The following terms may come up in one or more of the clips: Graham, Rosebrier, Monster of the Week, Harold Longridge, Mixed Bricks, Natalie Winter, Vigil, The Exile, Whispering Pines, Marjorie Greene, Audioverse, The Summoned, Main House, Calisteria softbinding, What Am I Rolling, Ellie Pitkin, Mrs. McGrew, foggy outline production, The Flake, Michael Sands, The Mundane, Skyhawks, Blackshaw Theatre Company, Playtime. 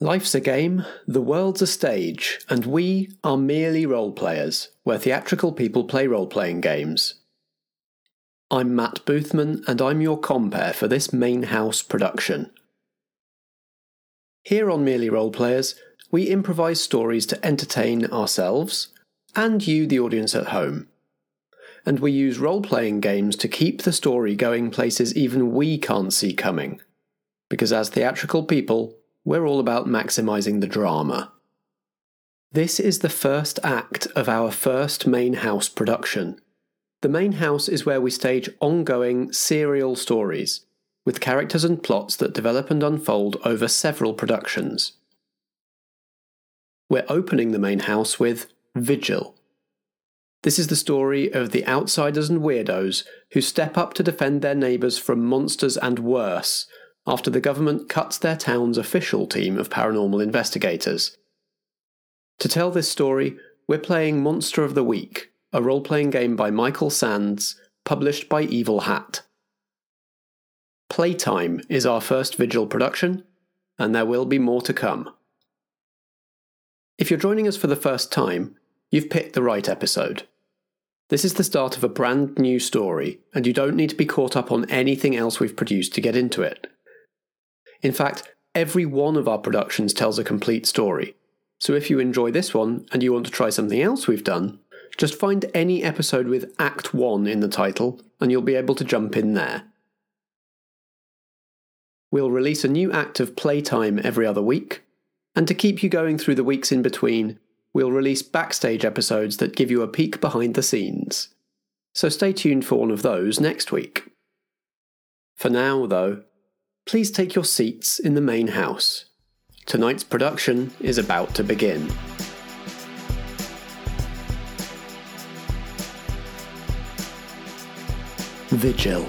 Life's a game, the world's a stage, and we are merely roleplayers, where theatrical people play role-playing games. I'm Matt Boothman, and I'm your compere for this Main House production. Here on Merely Roleplayers, we improvise stories to entertain ourselves, and you, the audience at home. And we use role-playing games to keep the story going places even we can't see coming. Because as theatrical people, we're all about maximising the drama. This is the first act of our first Main House production. The Main House is where we stage ongoing, serial stories, with characters and plots that develop and unfold over several productions. We're opening the Main House with Vigil. This is the story of the outsiders and weirdos who step up to defend their neighbours from monsters and worse, after the government cuts their town's official team of paranormal investigators. To tell this story, we're playing Monster of the Week, a role-playing game by Michael Sands, published by Evil Hat. Playtime is our first Vigil production, and there will be more to come. If you're joining us for the first time, you've picked the right episode. This is the start of a brand new story, and you don't need to be caught up on anything else we've produced to get into it. In fact, every one of our productions tells a complete story, so if you enjoy this one and you want to try something else we've done, just find any episode with Act 1 in the title and you'll be able to jump in there. We'll release a new act of Playtime every other week, and to keep you going through the weeks in between, we'll release backstage episodes that give you a peek behind the scenes. So stay tuned for one of those next week. For now, though, please take your seats in the Main House. Tonight's production is about to begin. Vigil,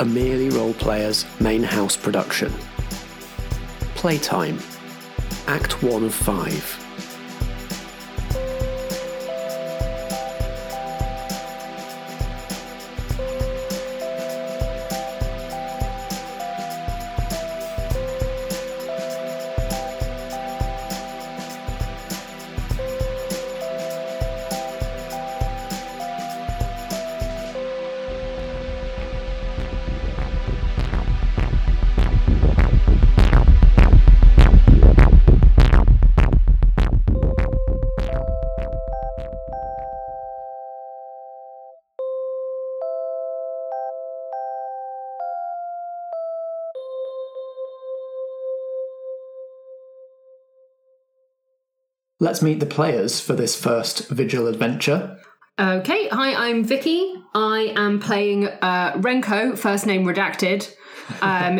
a Merely Roleplayers Main House production. Playtime, Act 1 of 5. Let's meet the players for this first Vigil adventure. Okay, hi, I'm Vicky. I am playing Renko, first name redacted,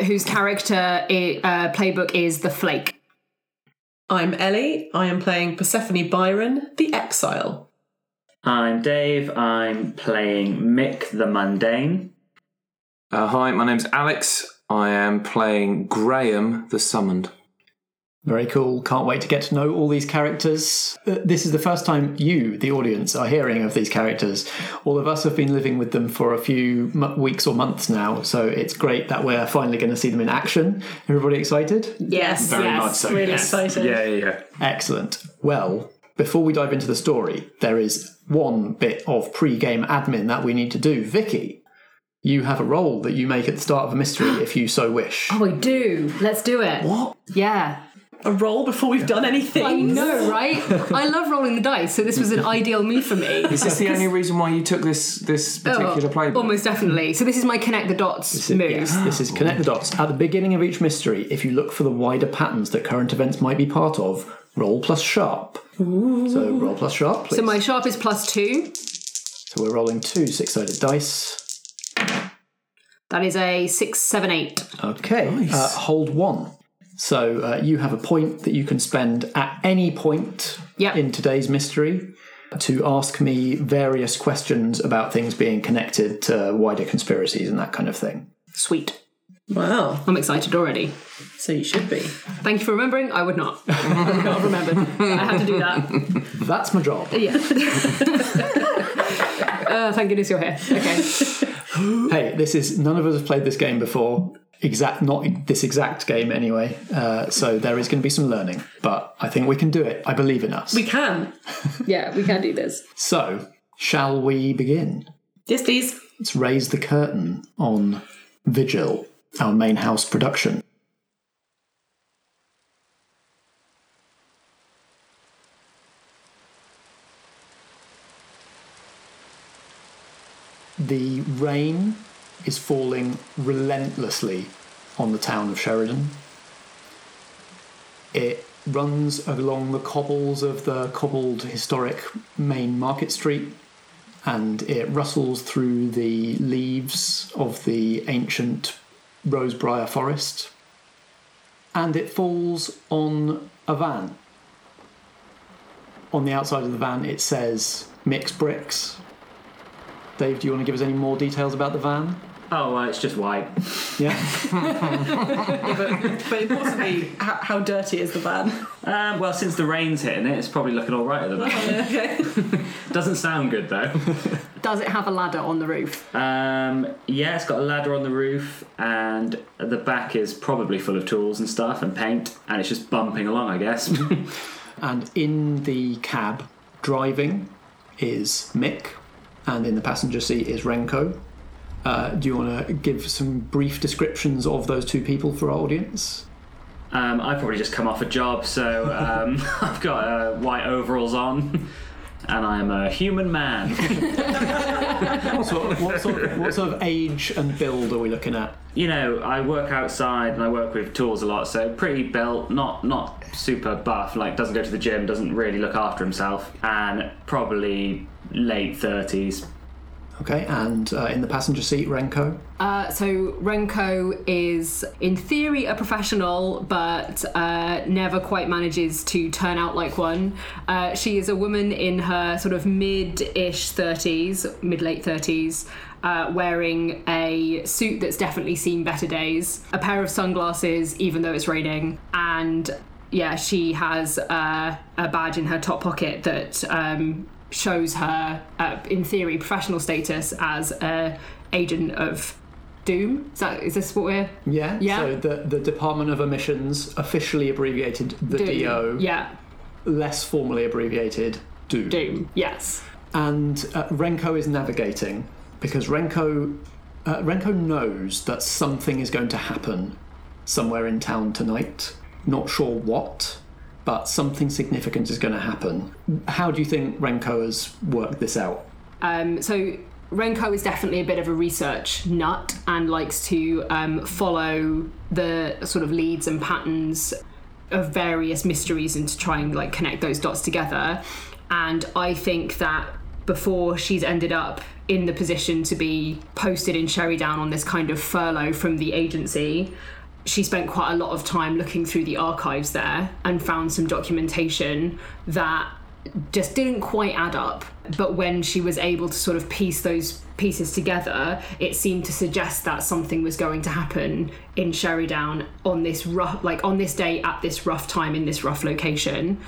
whose character playbook is The Flake. I'm Ellie. I am playing Persephone Byron, The Exile. I'm Dave. I'm playing Mick, The Mundane. Hi, my name's Alex. I am playing Graham, The Summoned. Very cool. Can't wait to get to know all these characters. This is the first time you, the audience, are hearing of these characters. All of us have been living with them for a few weeks or months now, so it's great that we're finally going to see them in action. Everybody excited? Yes. Very much so. Really excited. Yeah. Excellent. Well, before we dive into the story, there is one bit of pre-game admin that we need to do. Vicky, you have a roll that you make at the start of a mystery if you so wish. Oh, I do. Let's do it. What? Yeah. A roll before we've done anything. I know, right? I love rolling the dice, so this was an ideal move for me. Is this the only reason why you took this particular playbook? Almost definitely. So this is my connect the dots move. Yes, this is connect the dots. At the beginning of each mystery, if you look for the wider patterns that current events might be part of, roll plus sharp. Ooh. So roll plus sharp, please. So my sharp is plus 2. So we're rolling 2 six-sided dice. That is a 6, 7, 8. Okay. Nice. Hold 1. So you have a point that you can spend at any point in today's mystery to ask me various questions about things being connected to wider conspiracies and that kind of thing. Sweet. Wow. I'm excited already. So you should be. Thank you for remembering. I would not. I can't remember. I had to do that. That's my job. Yeah. Thank goodness you're here. Okay. Hey, this is... None of us have played this game before. not this exact game anyway. So there is going to be some learning, but I think we can do it. I believe in us. We can. Yeah, we can do this. So shall we begin? Yes, please. Let's raise the curtain on Vigil, our Main House production. The rain is falling relentlessly on the town of Sheridan. It runs along the cobbles of the cobbled historic main market street, and it rustles through the leaves of the ancient Rosebrier forest, and it falls on a van. On the outside of the van it says Mixed Bricks. Dave, do you want to give us any more details about the van? Oh, it's just white. Yeah. but importantly, how dirty is the van? Well, since the rain's hitting it, it's probably looking all right at the moment. Okay. Doesn't sound good, though. Does it have a ladder on the roof? Yeah, it's got a ladder on the roof, and the back is probably full of tools and stuff and paint, and it's just bumping along, I guess. And in the cab, driving, is Mick, and in the passenger seat is Renko. Do you want to give some brief descriptions of those two people for our audience? I've probably just come off a job, so I've got white overalls on, and I'm a human man. What sort of age and build are we looking at? You know, I work outside and I work with tools a lot, so pretty built, not super buff, like doesn't go to the gym, doesn't really look after himself, and probably late 30s. Okay, and in the passenger seat, Renko? So Renko is, in theory, a professional, but never quite manages to turn out like one. She is a woman in her sort of mid-late 30s, wearing a suit that's definitely seen better days, a pair of sunglasses, even though it's raining, and, yeah, she has a badge in her top pocket that... shows her, in theory, professional status as an agent of Doom. Is this what we're... Yeah. So the Department of Omissions, officially abbreviated the Doom. DO. Yeah. Less formally abbreviated Doom. Doom, yes. And Renko is navigating, because Renko knows that something is going to happen somewhere in town tonight. Not sure what... but something significant is going to happen. How do you think Renko has worked this out? So Renko is definitely a bit of a research nut and likes to follow the sort of leads and patterns of various mysteries and to try and like connect those dots together. And I think that before she's ended up in the position to be posted in Sheridan on this kind of furlough from the agency, she spent quite a lot of time looking through the archives there and found some documentation that just didn't quite add up. But when she was able to sort of piece those pieces together, it seemed to suggest that something was going to happen in Sheridan on this day at this rough time in this rough location.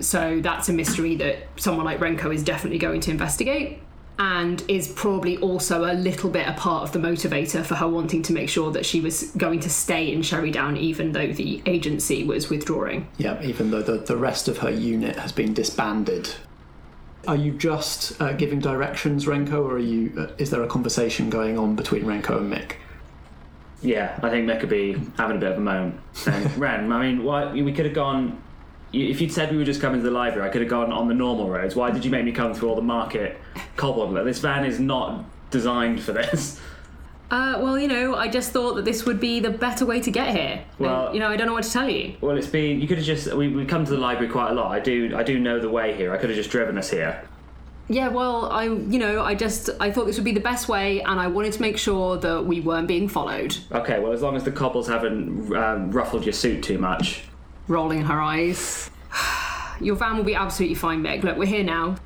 So that's a mystery that someone like Renko is definitely going to investigate, and is probably also a little bit a part of the motivator for her wanting to make sure that she was going to stay in Sheridan even though the agency was withdrawing. Yeah, even though the rest of her unit has been disbanded. Are you just giving directions, Renko, or is there a conversation going on between Renko and Mick? Yeah, I think Mick would be having a bit of a moan. Ren, I mean, why, we could have gone... If you'd said we were just coming to the library, I could have gone on the normal roads. Why did you make me come through all the market cobbled? This van is not designed for this. Well, you know, I just thought that this would be the better way to get here. Well, and, you know, I don't know what to tell you. Well, it's been... You could have just... We come to the library quite a lot. I do know the way here. I could have just driven us here. Yeah, well, I thought this would be the best way, and I wanted to make sure that we weren't being followed. Okay, well, as long as the cobbles haven't ruffled your suit too much... Rolling her eyes. Your van will be absolutely fine, Meg. Look, we're here now.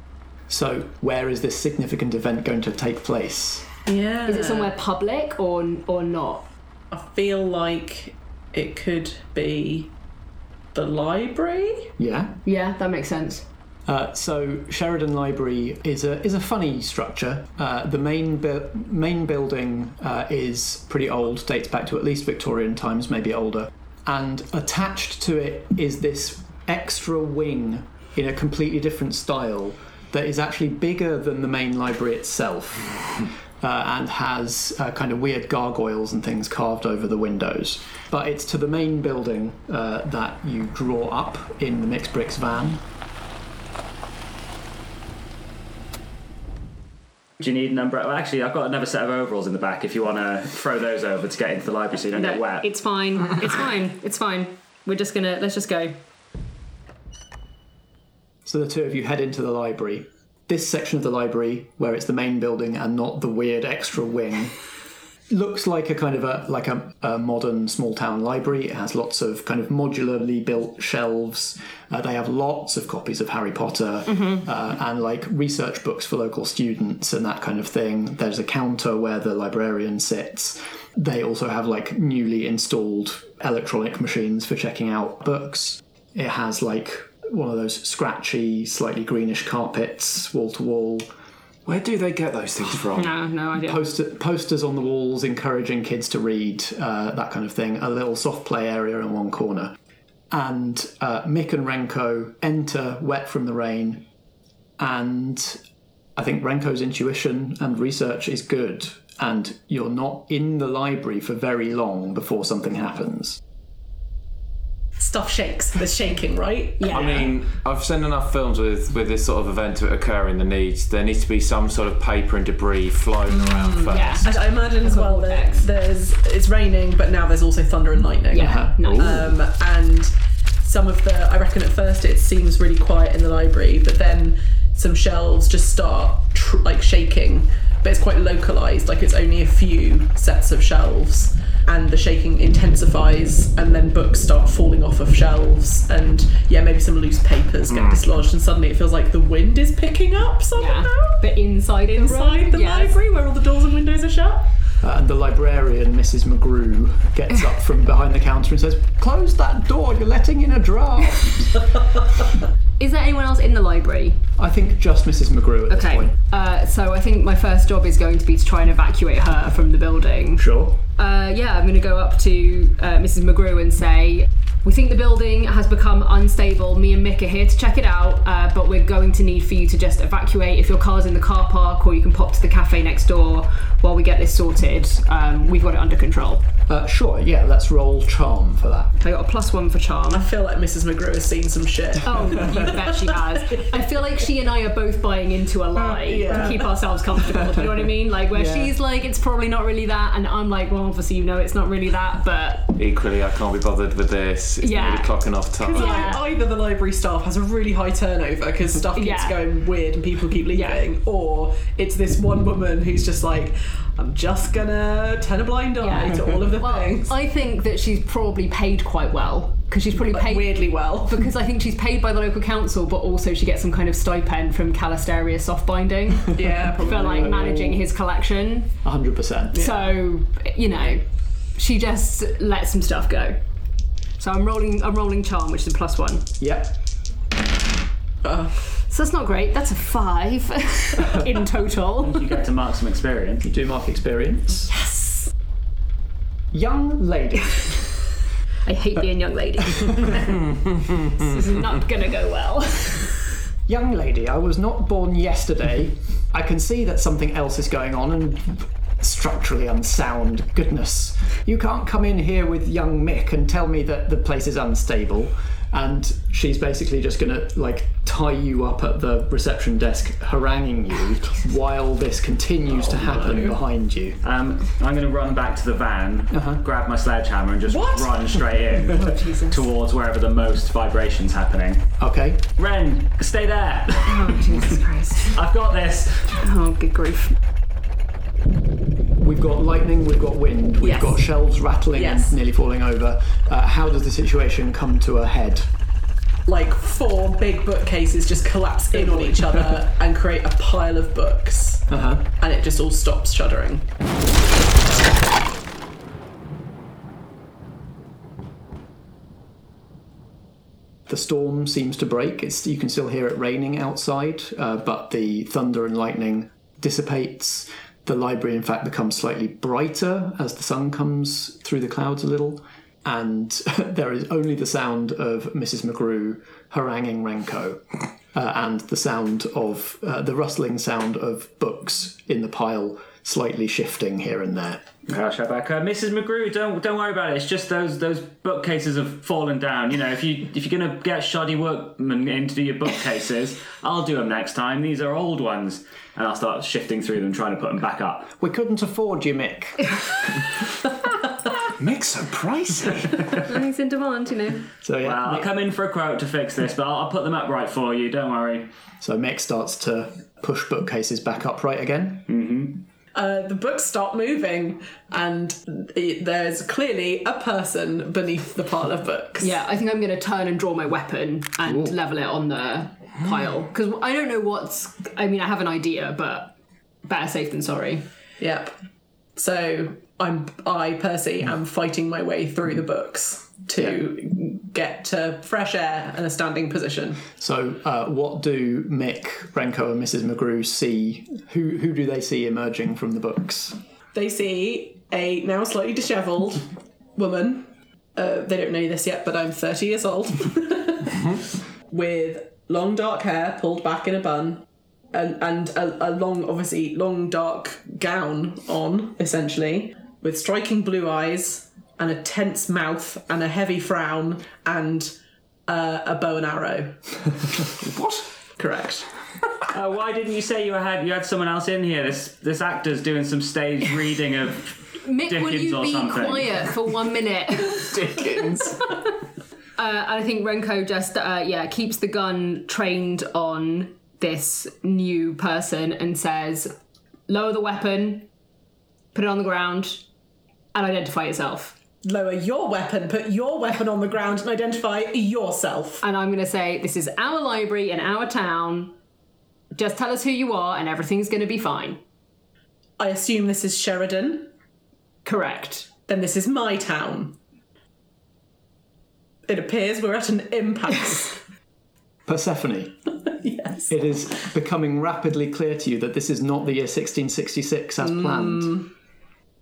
So, where is this significant event going to take place? Yeah. Is it somewhere public or not? I feel like it could be the library. Yeah. Yeah, that makes sense. So Sheridan Library is a funny structure. The main building is pretty old, dates back to at least Victorian times, maybe older. And attached to it is this extra wing in a completely different style that is actually bigger than the main library itself. And has kind of weird gargoyles and things carved over the windows. But it's to the main building that you draw up in the Mixed Bricks van. Do you need an umbrella? Well, actually, I've got another set of overalls in the back if you want to throw those over to get into the library so you don't get wet. It's fine. It's fine. We're just going to... Let's just go. So the two of you head into the library. This section of the library, where it's the main building and not the weird extra wing, looks like a modern small town library. It has lots of kind of modularly built shelves. They have lots of copies of Harry Potter and like research books for local students and that kind of thing. There's a counter where the librarian sits. They also have like newly installed electronic machines for checking out books. It has like one of those scratchy, slightly greenish carpets, wall to wall. Where do they get those things from? No idea. Posters on the walls encouraging kids to read, that kind of thing. A little soft play area in one corner. And Mick and Renko enter, wet from the rain, and I think Renko's intuition and research is good, and you're not in the library for very long before something happens. Stuff shakes. There's shaking, right? Yeah. I mean, I've seen enough films with this sort of event to occur in the needs. There needs to be some sort of paper and debris flown around first. Yeah. And I imagine as well that it's raining, but now there's also thunder and lightning. Yeah. And some of the... I reckon at first it seems really quiet in the library, but then some shelves just start shaking. But it's quite localised. Like, it's only a few sets of shelves. And the shaking intensifies, and then books start falling off of shelves, and maybe some loose papers get dislodged, and suddenly it feels like the wind is picking up somehow. Yeah. But inside the library, where all the doors and windows are shut. And the librarian, Mrs. McGrew, gets up from behind the counter and says, "Close that door, you're letting in a draft." Is there anyone else in the library? I think just Mrs. McGrew at this point. So I think my first job is going to be to try and evacuate her from the building. Sure. I'm going to go up to Mrs. McGrew and say, "We think the building has become unstable. Me and Mick are here to check it out, but we're going to need for you to just evacuate. If your car's in the car park, or you can pop to the cafe next door while we get this sorted. We've got it under control." Sure, yeah, let's roll charm for that. I got a +1 for charm. I feel like Mrs. McGrew has seen some shit. Oh, you bet she has. I feel like she and I are both buying into a lie to keep ourselves comfortable, do you know what I mean? Like, where she's like, it's probably not really that, and I'm like, well, obviously you know it's not really that, but... Equally, I can't be bothered with this. It's nearly clocking off time. Because either the library staff has a really high turnover because stuff keeps going weird and people keep leaving, or it's this one woman who's just like... I'm just gonna turn a blind eye to all of the things. I think that she's probably paid quite well. Because she's probably paid... weirdly well. Because I think she's paid by the local council, but also she gets some kind of stipend from Calisteria softbinding. Yeah, probably. For, like, managing his collection. 100%. Yeah. So, she just lets some stuff go. So I'm rolling charm, which is a +1. Yep. So that's not great. That's a 5 in total. And you get to mark some experience. You do mark experience. Yes. Young lady. I hate being young lady. This is not going to go well. Young lady, I was not born yesterday. I can see that something else is going on and structurally unsound. Goodness. You can't come in here with young Mick and tell me that the place is unstable. And she's basically just going to, tie you up at the reception desk, haranguing you while this continues to happen behind you. I'm going to run back to the van, grab my sledgehammer, and just run straight in towards wherever the most vibration's happening. Okay. Ren, stay there. Oh, Jesus Christ. I've got this. Oh, good grief. We've got lightning, we've got wind, we've got shelves rattling and nearly falling over. How does the situation come to a head? Like, 4 big bookcases just collapse in on each other and create a pile of books. And it just all stops shuddering. The storm seems to break. You can still hear it raining outside, but the thunder and lightning dissipates. The library, in fact, becomes slightly brighter as the sun comes through the clouds a little. And there is only the sound of Mrs. McGrew haranguing Renko and the sound of the rustling sound of books in the pile slightly shifting here and there. Hush up, Mrs. McGrew, don't worry about it. It's just those bookcases have fallen down. You know, if you're going to get shoddy workmen in to do your bookcases, I'll do them next time. These are old ones. And I'll start shifting through them, trying to put them back up. We couldn't afford you, Mick. Mick's so pricey. He's in demand, you know. So, yeah, well, I'll come in for a quote to fix this, but I'll put them up right for you, don't worry. So Mick starts to push bookcases back upright again. Mm-hmm. The books start moving, and there's clearly a person beneath the pile of books. Yeah, I think I'm going to turn and draw my weapon and level it on the pile. Because I don't know I have an idea, but better safe than sorry. Yep. So Percy, am fighting my way through the books to get to fresh air and a standing position. So what do Mick, Renko and Mrs. McGrew see? Who do they see emerging from the books? They see a now slightly dishevelled woman. They don't know this yet, but I'm 30 years old. Mm-hmm. With long dark hair pulled back in a bun. And a long dark gown on, essentially, with striking blue eyes and a tense mouth and a heavy frown and a bow and arrow. What? Correct. Why didn't you say you had someone else in here? This actor's doing some stage reading of Mick, Dickens will you or be something. Quiet for 1 minute? Dickens. And I think Renko just keeps the gun trained on this new person and says, lower the weapon, put it on the ground, and identify yourself. Lower your weapon, put your weapon on the ground, and identify yourself. And I'm going to say, this is our library in our town. Just tell us who you are, and everything's going to be fine. I assume this is Sheridan? Correct. Then this is my town. It appears we're at an impasse. Persephone. Yes. It is becoming rapidly clear to you that this is not the year 1666 as planned.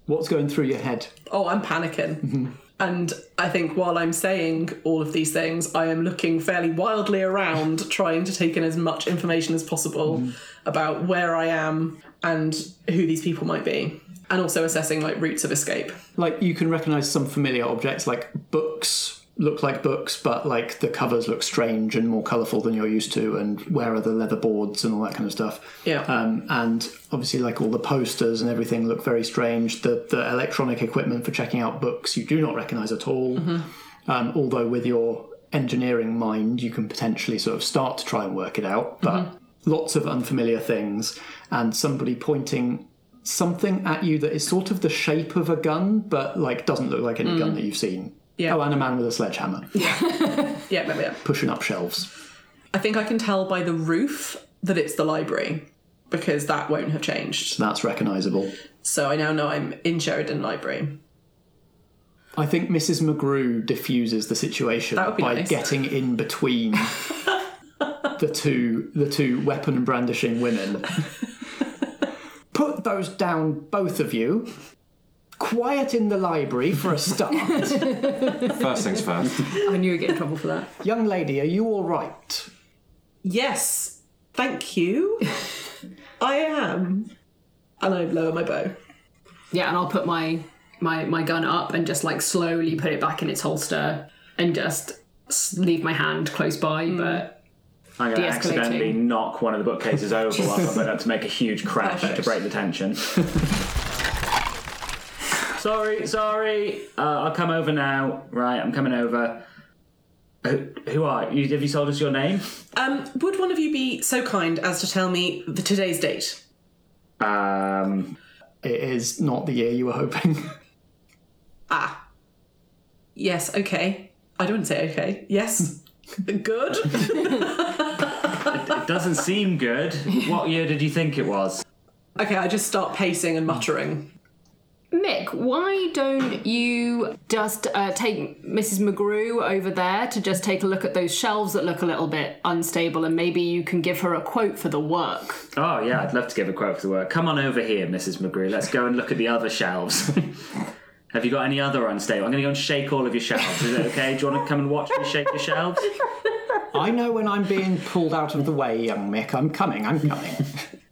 What's going through your head? Oh, I'm panicking. Mm-hmm. And I think while I'm saying all of these things, I am looking fairly wildly around, trying to take in as much information as possible about where I am and who these people might be. And also assessing, routes of escape. You can recognise some familiar objects, books. Look like books, but the covers look strange and more colourful than you're used to, and where are the leather boards and all that kind of stuff. Yeah. And obviously all the posters and everything look very strange. The electronic equipment for checking out books you do not recognise at all. Mm-hmm. Although with your engineering mind you can potentially sort of start to try and work it out, but lots of unfamiliar things and somebody pointing something at you that is sort of the shape of a gun, but doesn't look like any gun that you've seen. Yeah. Oh, and a man with a sledgehammer. Yeah. Yeah. Pushing up shelves. I think I can tell by the roof that it's the library, because that won't have changed. That's recognisable. So I now know I'm in Sheridan Library. I think Mrs. McGrew diffuses the situation by getting in between the two weapon brandishing women. Put those down, both of you. Quiet in the library for a start. First things first. I knew you'd get in trouble for that. Young lady, are you all right? Yes, thank you. I am. And I lower my bow. Yeah, and I'll put my gun up and just slowly put it back in its holster and just leave my hand close by, but... I'm going to accidentally knock one of the bookcases over while I'm about to make a huge crash to break the tension. Sorry. I'll come over now. Right, I'm coming over. Who are you? Have you told us your name? Would one of you be so kind as to tell me today's date? It is not the year you were hoping. Ah. Yes, okay. I don't say okay. Yes. Good. It doesn't seem good. What year did you think it was? Okay, I just start pacing and muttering. Mick, why don't you just take Mrs. McGrew over there to just take a look at those shelves that look a little bit unstable, and maybe you can give her a quote for the work. Oh, yeah, I'd love to give a quote for the work. Come on over here, Mrs. McGrew. Let's go and look at the other shelves. Have you got any other unstable? I'm going to go and shake all of your shelves. Is it okay? Do you want to come and watch me shake your shelves? I know when I'm being pulled out of the way, young Mick. I'm coming. If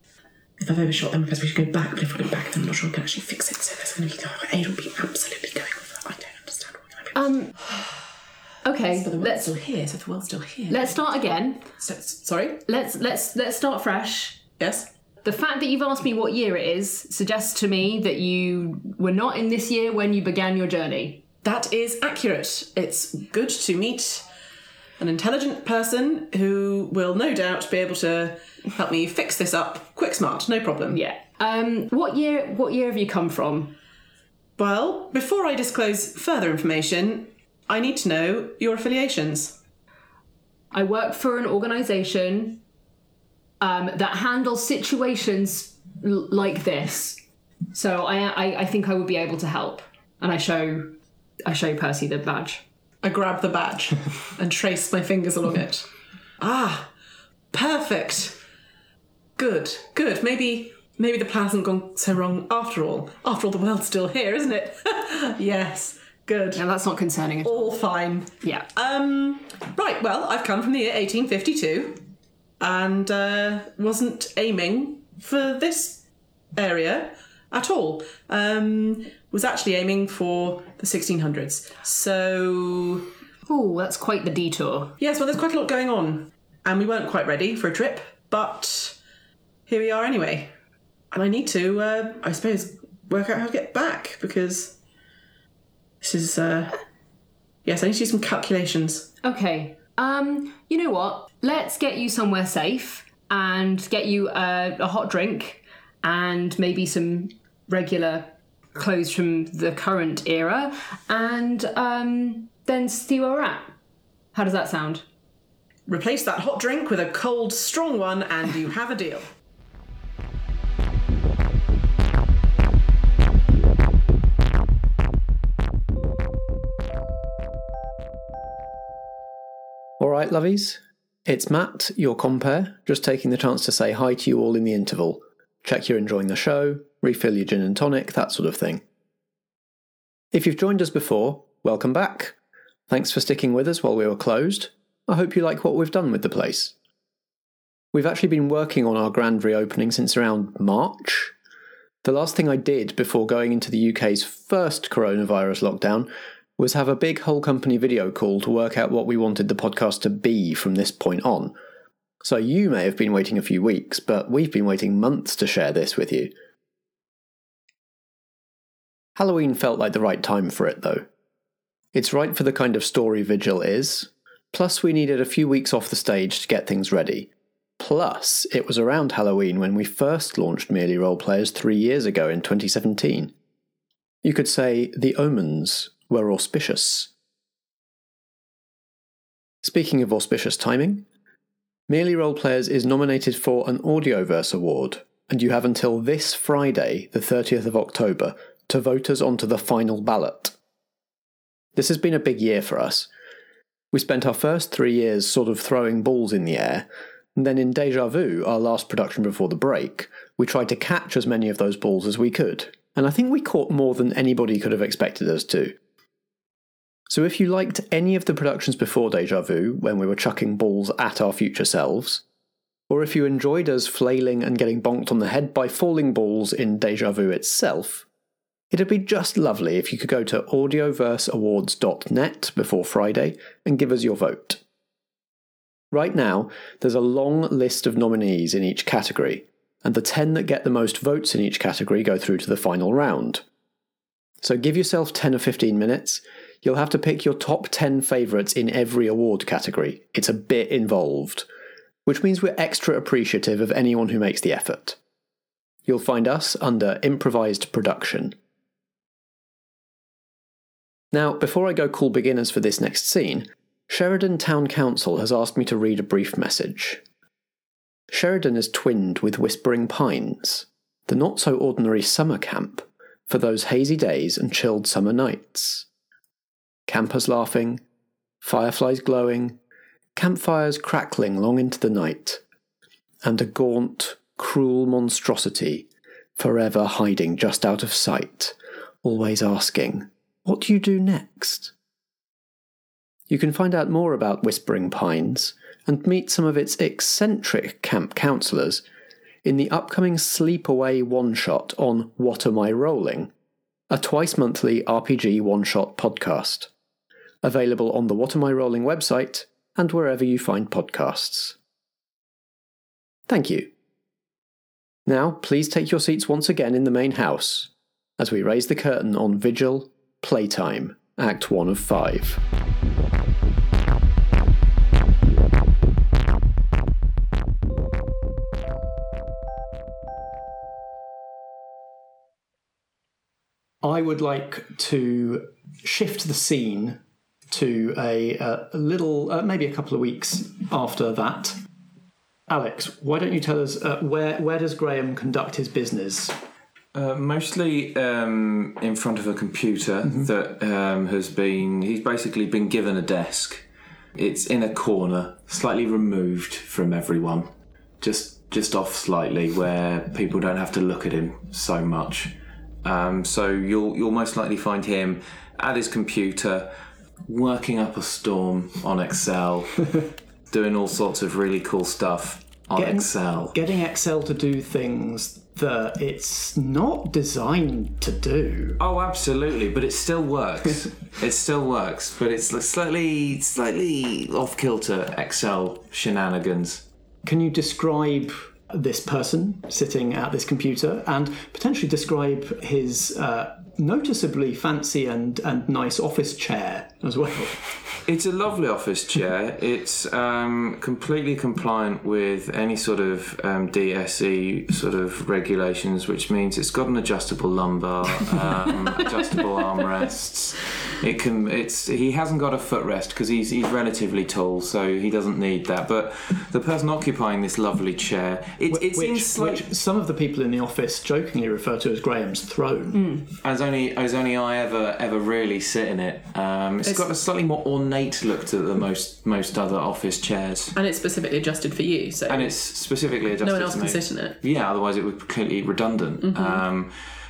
I've overshot them, I guess we should go back. But if we go back, I'm not sure we can actually fix it. So there's going to be Ada will be absolutely going with that. I don't understand what I'm going to do. Okay. But the world's still here. So the world's still here. Let's start again. So, sorry. Let's start fresh. Yes. The fact that you've asked me what year it is suggests to me that you were not in this year when you began your journey. That is accurate. It's good to meet an intelligent person who will no doubt be able to help me fix this up. Quick smart, no problem. Yeah. What year have you come from? Well, before I disclose further information, I need to know your affiliations. I work for an organisation... that handles situations like this. So I think I would be able to help. And I show Percy the badge. I grab the badge and trace my fingers along it. Ah, perfect. Good. Maybe the plan hasn't gone so wrong after all. After all, the world's still here, isn't it? Yes, good. No, that's not concerning at all. All fine. Yeah. Right, well, I've come from the year 1852. And wasn't aiming for this area at all. Was actually aiming for the 1600s. So... Oh, that's quite the detour. Yes, well, there's quite a lot going on. And we weren't quite ready for a trip, but here we are anyway. And I need to, I suppose, work out how to get back, because this is... Yes, I need to do some calculations. Okay. You know what? Let's get you somewhere safe and get you a hot drink and maybe some regular clothes from the current era, and then see where we're at. How does that sound? Replace that hot drink with a cold, strong one, and you have a deal. Alright, lovies, it's Matt, your compere, just taking the chance to say hi to you all in the interval. Check you're enjoying the show, refill your gin and tonic, that sort of thing. If you've joined us before, welcome back. Thanks for sticking with us while we were closed. I hope you like what we've done with the place. We've actually been working on our grand reopening since around March. The last thing I did before going into the UK's first coronavirus lockdown was have a big whole company video call to work out what we wanted the podcast to be from this point on. So you may have been waiting a few weeks, but we've been waiting months to share this with you. Halloween felt like the right time for it, though. It's right for the kind of story Vigil is, plus we needed a few weeks off the stage to get things ready. Plus, it was around Halloween when we first launched Merely Roleplayers 3 years ago in 2017. You could say the omens were auspicious. Speaking of auspicious timing, Merely Roleplayers is nominated for an Audioverse award, and you have until this Friday, the 30th of October, to vote us onto the final ballot. This has been a big year for us. We spent our first 3 years sort of throwing balls in the air, and then in Deja Vu, our last production before the break, we tried to catch as many of those balls as we could, and I think we caught more than anybody could have expected us to. So if you liked any of the productions before Deja Vu, when we were chucking balls at our future selves, or if you enjoyed us flailing and getting bonked on the head by falling balls in Deja Vu itself, it'd be just lovely if you could go to audioverseawards.net before Friday and give us your vote. Right now, there's a long list of nominees in each category, and the 10 that get the most votes in each category go through to the final round. So give yourself 10 or 15 minutes. You'll have to pick your top 10 favourites in every award category. It's a bit involved, which means we're extra appreciative of anyone who makes the effort. You'll find us under Improvised Production. Now, before I go call beginners for this next scene, Sheridan Town Council has asked me to read a brief message. Sheridan is twinned with Whispering Pines, the not-so-ordinary summer camp for those hazy days and chilled summer nights. Campers laughing, fireflies glowing, campfires crackling long into the night, and a gaunt, cruel monstrosity forever hiding just out of sight, always asking, "What do you do next?" You can find out more about Whispering Pines and meet some of its eccentric camp counsellors in the upcoming Sleepaway one-shot on What Am I Rolling, a twice-monthly RPG one-shot podcast, available on the What Am I Rolling website and wherever you find podcasts. Thank you. Now, please take your seats once again in the main house, as we raise the curtain on Vigil, Playtime, Act 1 of 5. I would like to shift the scene to a little, maybe a couple of weeks after that. Alex, why don't you tell us where does Graham conduct his business? Mostly in front of a computer that he's basically been given a desk. It's in a corner, slightly removed from everyone, just off slightly where people don't have to look at him so much. So you'll most likely find him at his computer, working up a storm on Excel, doing all sorts of really cool stuff on Excel. Getting Excel to do things that it's not designed to do. Oh, absolutely, but it still works. But it's slightly off-kilter Excel shenanigans. Can you describe this person sitting at this computer and potentially describe his noticeably fancy and nice office chair as well? It's a lovely office chair. It's completely compliant with any sort of DSE sort of regulations, which means it's got an adjustable lumbar, adjustable armrests. He hasn't got a footrest because he's relatively tall, so he doesn't need that. But the person occupying this lovely chair, which some of the people in the office jokingly refer to as Graham's throne. Mm. As only I ever really sit in it. It's got a slightly more ornate look to the most other office chairs. And it's specifically adjusted for you. So and it's specifically adjusted. No one else can sit in it. Yeah, otherwise it would be completely redundant. Mm-hmm.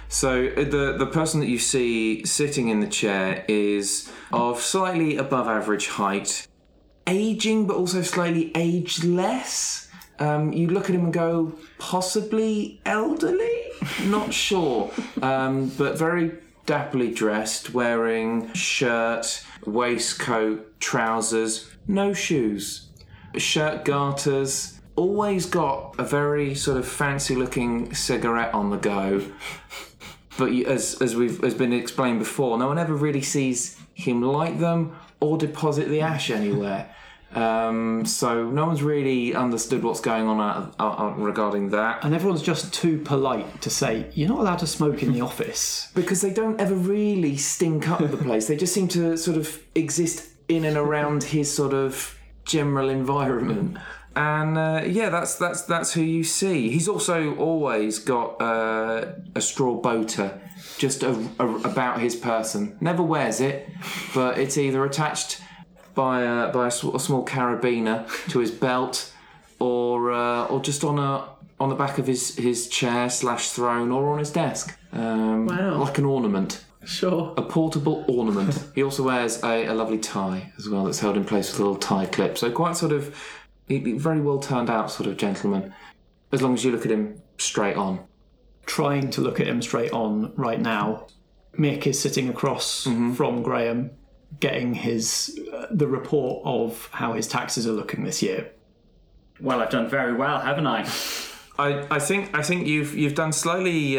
So the person that you see sitting in the chair is of slightly above average height, aging but also slightly ageless. You look at him and go, possibly elderly? Not sure. But very dapperly dressed, wearing shirt, waistcoat, trousers, no shoes, shirt garters, always got a very sort of fancy looking cigarette on the go. But as been explained before, no one ever really sees him light them or deposit the ash anywhere. So no one's really understood what's going on regarding that. And everyone's just too polite to say, you're not allowed to smoke in the office. Because they don't ever really stink up the place. They just seem to sort of exist in and around his sort of general environment. And that's who you see. He's also always got a straw bow tie just about his person. Never wears it, but it's either attached by a small carabiner to his belt, or just on the back of his chair / throne, or on his desk. Wow. Like an ornament. Sure. A portable ornament. He also wears a lovely tie as well that's held in place with a little tie clip. So quite sort of very well turned out sort of gentleman, as long as you look at him straight on. Trying to look at him straight on right now. Mick is sitting across from Graham, getting his the report of how his taxes are looking this year. Well, I've done very well, haven't I? I think you've done slightly.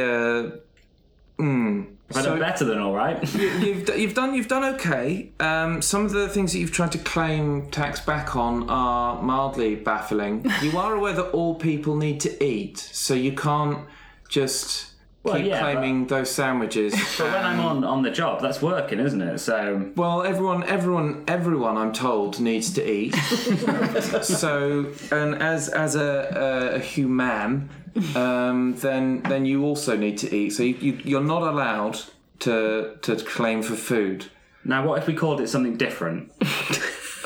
I've done better than all right. You've done okay. Some of the things that you've tried to claim tax back on are mildly baffling. You are aware that all people need to eat, so you can't just Well, keep claiming those sandwiches. But when I'm on the job, that's working, isn't it? So well, everyone I'm told needs to eat. So, and as a human, then you also need to eat. So you're not allowed to claim for food. Now, what if we called it something different?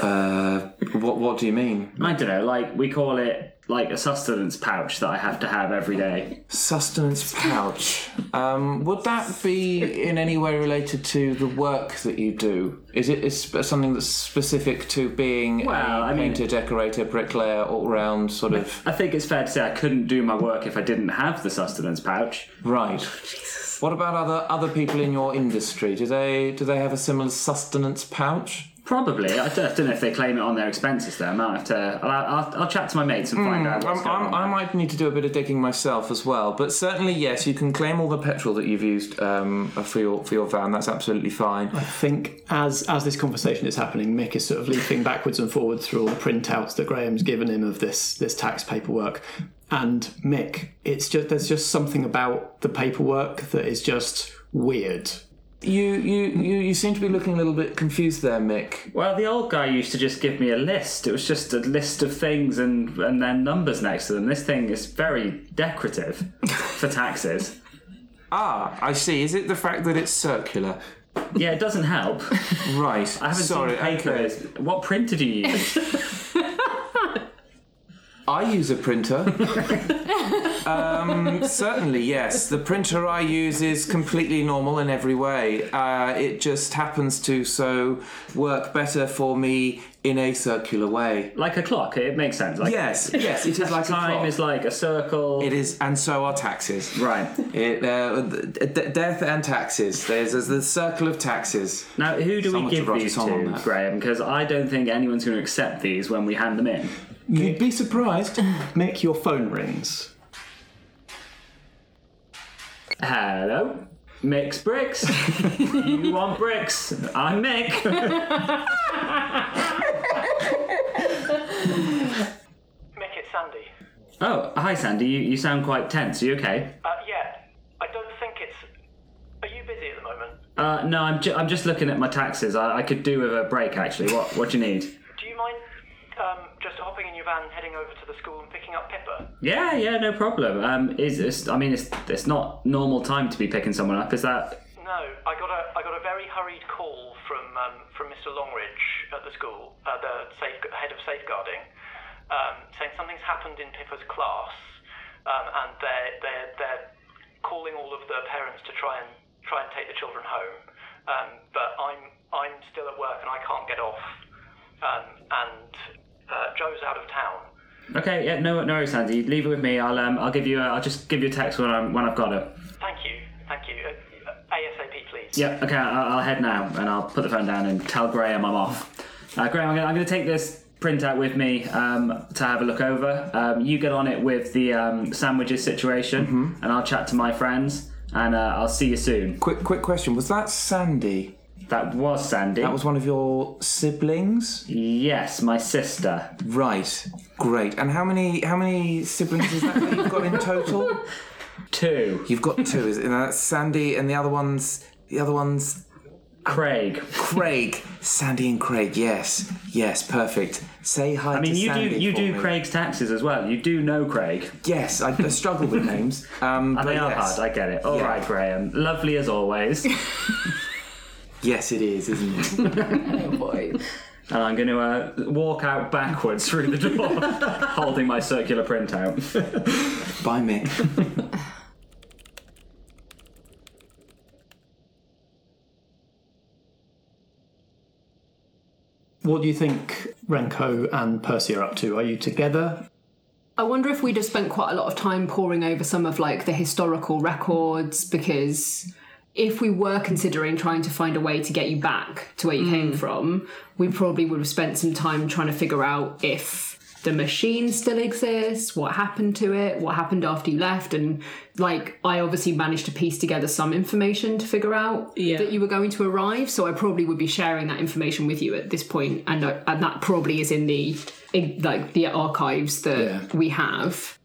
What do you mean? I don't know. Like, we call it like a sustenance pouch that I have to have every day. Sustenance pouch. Would that be in any way related to the work that you do? Is it something that's specific to being painter, decorator, bricklayer, all-round sort of... I think it's fair to say I couldn't do my work if I didn't have the sustenance pouch. Right. Jesus. What about other people in your industry? Do they have a similar sustenance pouch? Probably. I don't know if they claim it on their expenses, though. I might have to... I'll chat to my mates and find out what's going on. I might need to do a bit of digging myself as well. But certainly, yes, you can claim all the petrol that you've used for your van. That's absolutely fine. I think as this conversation is happening, Mick is sort of leaping backwards and forwards through all the printouts that Graham's given him of this tax paperwork. And Mick, there's just something about the paperwork that is just weird. You seem to be looking a little bit confused there, Mick. Well, the old guy used to just give me a list. It was just a list of things and then numbers next to them. This thing is very decorative for taxes. Ah, I see. Is it the fact that it's circular? Yeah, it doesn't help. Right. I haven't seen papers. Okay. What printer do you use? I use a printer. Certainly, yes. The printer I use is completely normal in every way. It just happens to work better for me in a circular way. Like a clock, it makes sense. Like yes, it is like a clock. Time is like a circle. It is, and so are taxes. Right. It, death and taxes. There's the circle of taxes. Now, who do we give these to, Graham? Because I don't think anyone's going to accept these when we hand them in. You'd be surprised. Mick, your phone rings. Hello? Mixed Bricks? You want bricks? I'm Mick. Mick, it's Sandy. Oh, hi Sandy. You sound quite tense. Are you okay? Yeah. I don't think it's... Are you busy at the moment? No, I'm just looking at my taxes. I could do with a break, actually. What do you need? Do you mind... just hopping in your van, heading over to the school and picking up Pippa? Yeah, no problem. It's not normal time to be picking someone up, is that? No, I got a very hurried call from Mr. Longridge at the school, the head of safeguarding, saying something's happened in Pippa's class, and they're calling all of the parents to try and take the children home. But I'm still at work and I can't get off, and Joe's out of town. Okay, yeah, no worries, Sandy. Leave it with me. I'll just give you a text when I've got it. Thank you. ASAP, please. Yeah, okay. I'll head now, and I'll put the phone down and tell Graham I'm off. Graham, I'm going to take this printout with me to have a look over. You get on it with the sandwiches situation, mm-hmm. and I'll chat to my friends, and I'll see you soon. Quick question: was that Sandy? That was Sandy. That was one of your siblings? Yes, my sister. Right, great. And how many siblings is that you've got in total? 2. You've got 2, is it? And that's Sandy, and the other one's Craig. Sandy and Craig. Yes, perfect. Say hi to Sandy. You do Craig's taxes as well. You do know Craig. Yes, I struggle with names. And they are hard. I get it. All right, Graham. Lovely as always. Yes, it is, isn't it? Oh, boy. And I'm going to walk out backwards through the door, holding my circular printout. Bye, Mick. What do you think Renko and Percy are up to? Are you together? I wonder if we'd have spent quite a lot of time poring over some of, the historical records, because... if we were considering trying to find a way to get you back to where you came from, we probably would have spent some time trying to figure out if the machine still exists, what happened to it, what happened after you left, and, I obviously managed to piece together some information to figure out that you were going to arrive, so I probably would be sharing that information with you at this point, and that probably is in the archives that we have.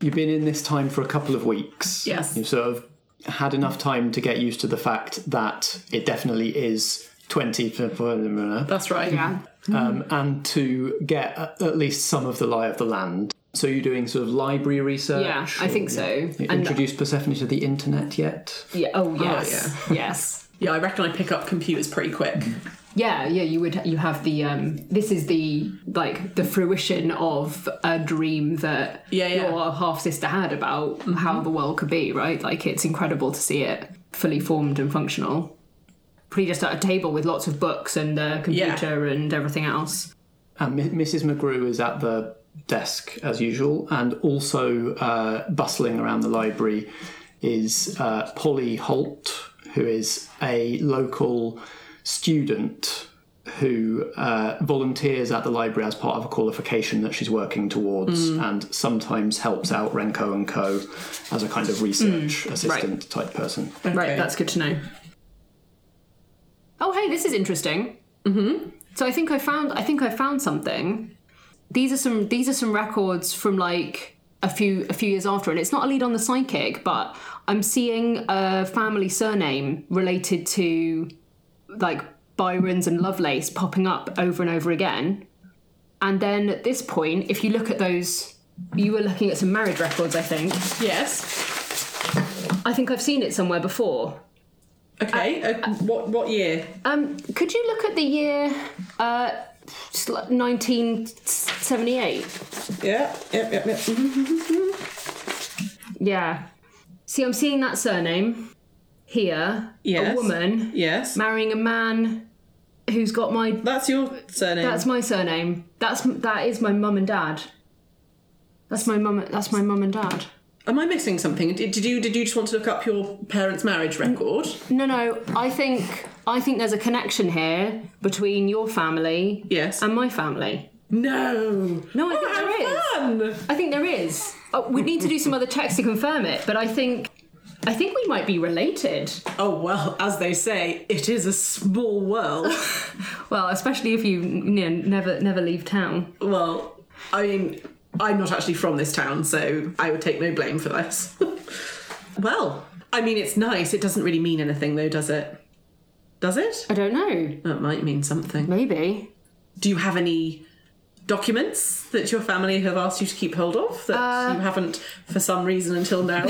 You've been in this time for a couple of weeks. Yes. You've sort of had enough time to get used to the fact that it definitely is 20. That's right, yeah. And to get at least some of the lie of the land. So you're doing sort of library research? Yeah, I think so. Introduced Persephone to the internet yet? Yeah. Oh, yes. Oh, yeah. Yes. Yeah, I reckon I pick up computers pretty quick. Mm-hmm. Yeah, you would. You have the. This is the fruition of a dream that your half sister had about how the world could be. Right, like it's incredible to see it fully formed and functional. Pretty just at a table with lots of books and a computer and everything else. And Mrs. McGrew is at the desk as usual, and also bustling around the library is Polly Holt, who is a local student who volunteers at the library as part of a qualification that she's working towards and sometimes helps out Renko and Co. as a kind of research assistant type person. Okay. Right, that's good to know. Oh, hey, this is interesting. Mm-hmm. So I think I found something. These are some records from like a few years after, and it's not a lead on the psychic, but I'm seeing a family surname related to like Byron's and Lovelace popping up over and over again. And then at this point, if you look at those, you were looking at some marriage records, I think. Yes. I think I've seen it somewhere before. Okay. What year? Could you look at the year 1978? Yeah. Yep. Yeah. See, I'm seeing that surname. Here, yes. A woman, yes, marrying a man who's got my... That's your surname. That's my surname. That is my mum and dad. That's my mum and dad. Am I missing something? Did you just want to look up your parents' marriage record? No. I think there's a connection here between your family, yes, and my family. No, I think there is. Oh, we need to do some other checks to confirm it, but I think we might be related. Oh, well, as they say, it is a small world. Well, especially if you never leave town. Well, I mean, I'm not actually from this town, so I would take no blame for this. Well, I mean, it's nice. It doesn't really mean anything, though, does it? Does it? I don't know. Well, it might mean something. Maybe. Do you have any documents that your family have asked you to keep hold of that you haven't, for some reason until now,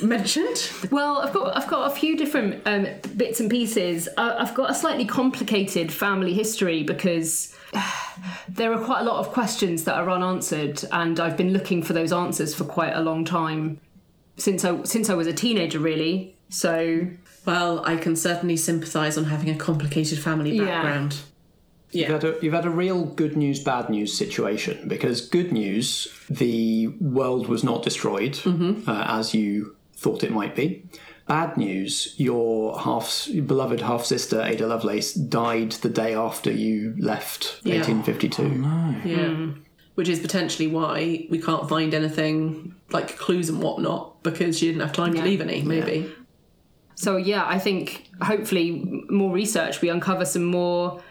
mentioned? Well, I've got a few different bits and pieces. I've got a slightly complicated family history because there are quite a lot of questions that are unanswered, and I've been looking for those answers for quite a long time since I was a teenager, really. So, well, I can certainly sympathise on having a complicated family background. Yeah. Yeah. You've had a real good news, bad news situation, because good news, the world was not destroyed as you thought it might be. Bad news, your beloved half-sister, Ada Lovelace, died the day after you left, 1852. Oh, no. Yeah. Which is potentially why we can't find anything, like clues and whatnot, because she didn't have time to leave any, maybe. Yeah. So, yeah, I think hopefully more research, we uncover some more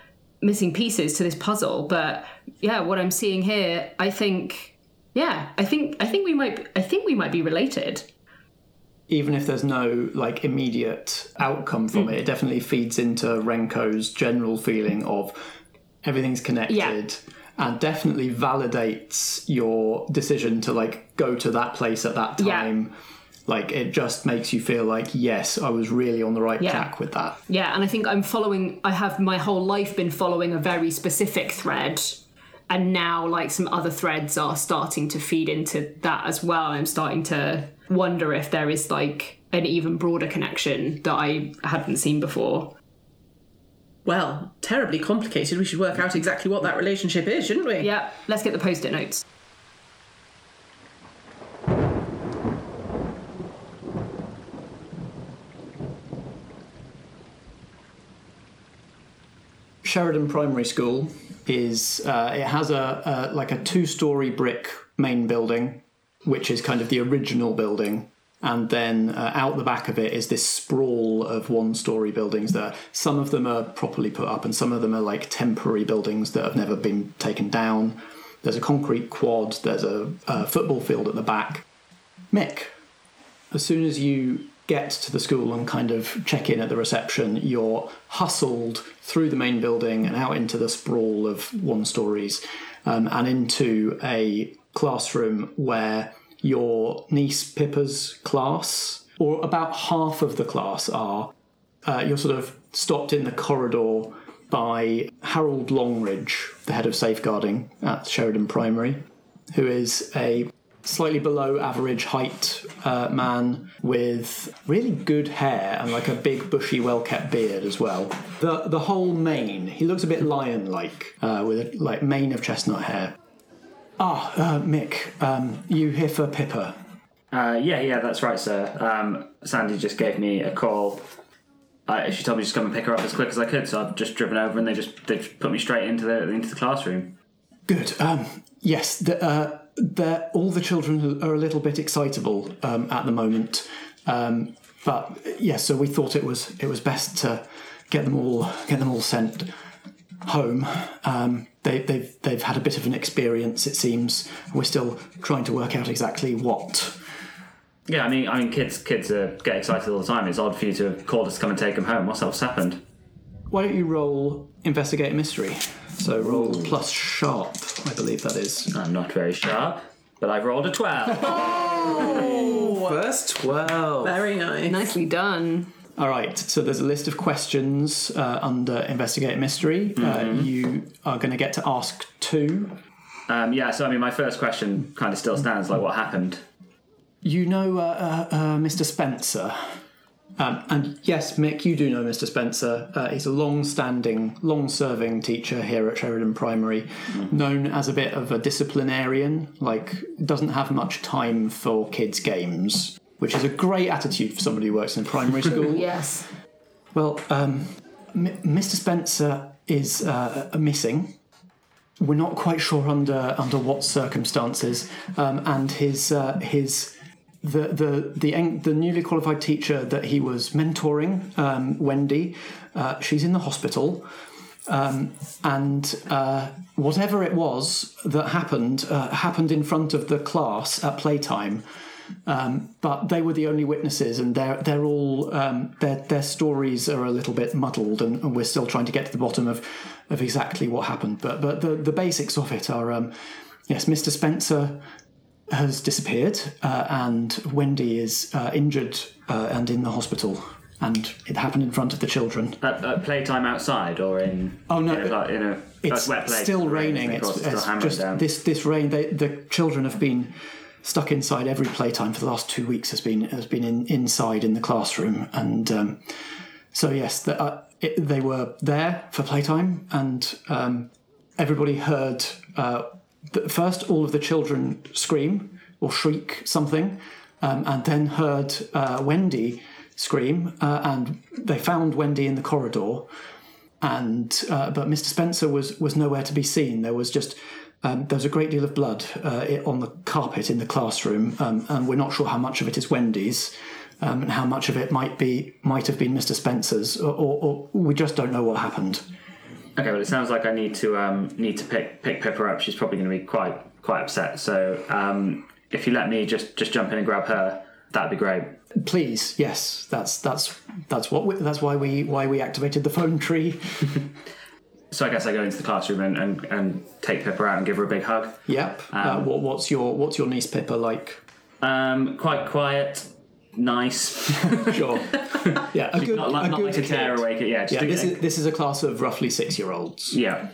missing pieces to this puzzle, but what I'm seeing here, I think we might be related. Even if there's no like immediate outcome from it definitely feeds into Renko's general feeling of everything's connected, and definitely validates your decision to like go to that place at that time. Yeah. Like, it just makes you feel like, yes, I was really on the right track with that. Yeah, and I think I have my whole life been following a very specific thread, and now, like, some other threads are starting to feed into that as well. I'm starting to wonder if there is, like, an even broader connection that I hadn't seen before. Well, terribly complicated. We should work out exactly what that relationship is, shouldn't we? Yeah, let's get the post-it notes. Sheridan Primary School is it has a like a two-storey brick main building, which is kind of the original building, and then out the back of it is this sprawl of one-storey buildings that some of them are properly put up and some of them are like temporary buildings that have never been taken down. There's a concrete quad. There's a football field at the back. Mick, as soon as you get to the school and kind of check in at the reception, you're hustled through the main building and out into the sprawl of one-stories and into a classroom where your niece Pippa's class, or about half of the class are, you're sort of stopped in the corridor by Harold Longridge, the head of safeguarding at Sheridan Primary, who is a slightly below average height man with really good hair and like a big bushy well-kept beard as well. The whole mane, he looks a bit lion-like with a like mane of chestnut hair. Mick, you here for Pippa? Yeah, that's right, sir. Sandy just gave me a call. She told me just come and pick her up as quick as I could, so I've just driven over and they've put me straight into the classroom. Good. Yes, all the children are a little bit excitable at the moment, but yeah, so we thought it was best to get them all sent home. They've had a bit of an experience, it seems. We're still trying to work out exactly what. Yeah, I mean, kids get excited all the time. It's odd for you to have called us to come and take them home. What's else happened? Why don't you roll Investigate a Mystery? So roll plus sharp, I believe that is. I'm not very sharp, but I've rolled a 12. Oh! First 12. Very nice. Nicely done. All right, so there's a list of questions under Investigate a Mystery. Mm-hmm. You are going to get to ask two. My first question kind of still stands, like what happened? You know Mr. Spencer. And yes, Mick, you do know Mr. Spencer. He's a long-standing, long-serving teacher here at Sheridan Primary, known as a bit of a disciplinarian, like doesn't have much time for kids' games, which is a great attitude for somebody who works in primary school. Yes. Well, Mr. Spencer is missing. We're not quite sure under what circumstances, and his. The newly qualified teacher that he was mentoring, Wendy, she's in the hospital, and whatever it was that happened in front of the class at playtime. But they were the only witnesses, and they're all their stories are a little bit muddled, and we're still trying to get to the bottom of exactly what happened. But the basics of it are yes, Mr. Spencer has disappeared, and Wendy is injured and in the hospital, and it happened in front of the children. At playtime outside, or in? Oh no! It's wet play. Still raining. It's just down. This rain. The children have been stuck inside. Every playtime for the last 2 weeks has been inside in the classroom, and so yes, they were there for playtime, and everybody heard. First, all of the children scream or shriek something, and then heard Wendy scream, and they found Wendy in the corridor. But Mr. Spencer was nowhere to be seen. There was just there was a great deal of blood on the carpet in the classroom, and we're not sure how much of it is Wendy's, and how much of it might have been Mr. Spencer's, or we just don't know what happened. Okay, well, it sounds like I need to pick Pippa up. She's probably going to be quite upset. So if you let me just jump in and grab her, that'd be great. Please, yes, that's why we activated the phone tree. So I guess I go into the classroom and take Pippa out and give her a big hug. Yep. What's your niece Pippa like? Quite quiet. Nice. Sure. Yeah, a good, not like a tear awake. Yeah, just this is a class of roughly 6-year-olds. Yeah.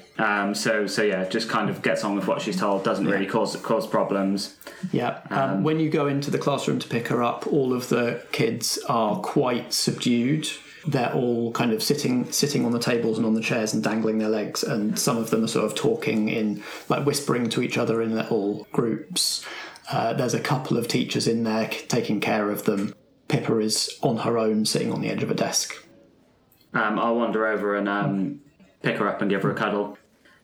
So yeah, just kind of gets on with what she's told, doesn't really cause problems. Yeah. When you go into the classroom to pick her up, all of the kids are quite subdued. They're all kind of sitting on the tables and on the chairs and dangling their legs, and some of them are sort of talking in like whispering to each other in little groups. There's a couple of teachers in there taking care of them. Pippa is on her own, sitting on the edge of a desk. I'll wander over and pick her up and give her a cuddle.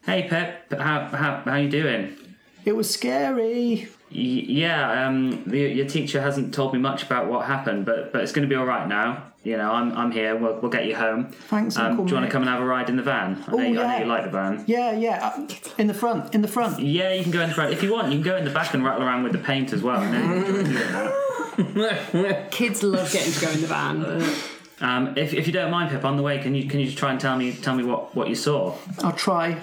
Hey, Pip, how you doing? It was scary. Your teacher hasn't told me much about what happened, but it's going to be all right now. You know, I'm here. We'll get you home. Thanks, Uncle Mick. Do you want to come and have a ride in the van? I know you like the van. Yeah. In the front. Yeah, you can go in the front. If you want, you can go in the back and rattle around with the paint as well. Kids love getting to go in the van. If you don't mind, Pip, on the way, can you just try and tell me what you saw? I'll try.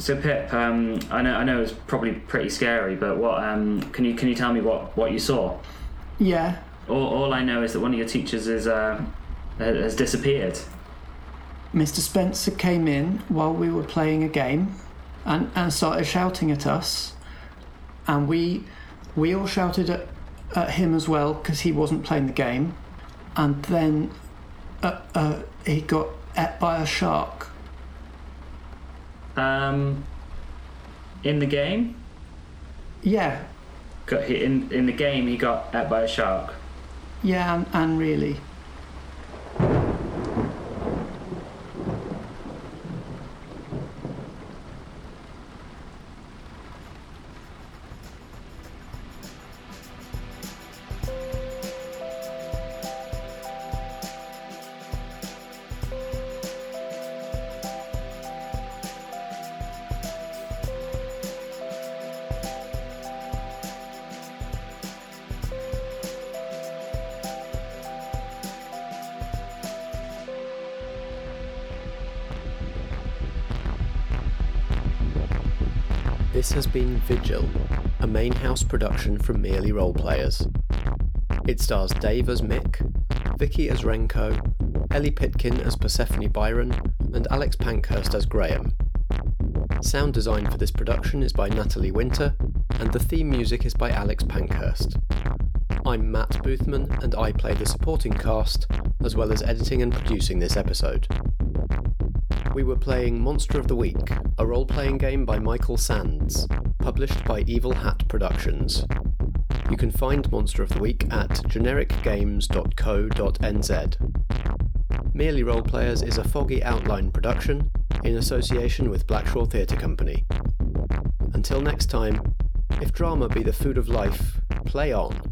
So Pip, I know it's probably pretty scary, but what can you tell me what you saw? Yeah. All I know is that one of your teachers has disappeared. Mr. Spencer came in while we were playing a game and started shouting at us, and we all shouted at him as well because he wasn't playing the game, and then he got ate by a shark. In the game? Yeah. In the game he got ate by a shark? Yeah, and really. This has been Vigil, a Main House production from Merely Roleplayers. It stars Dave as Mick, Vicky as Renko, Ellie Pitkin as Persephone Byron, and Alex Pankhurst as Graham. Sound design for this production is by Natalie Winter, and the theme music is by Alex Pankhurst. I'm Matt Boothman, and I play the supporting cast, as well as editing and producing this episode. We were playing Monster of the Week, a role-playing game by Michael Sands, published by Evil Hat Productions. You can find Monster of the Week at genericgames.co.nz. Merely Roleplayers is a Foggy Outline production in association with Blackshaw Theatre Company. Until next time, if drama be the food of life, play on.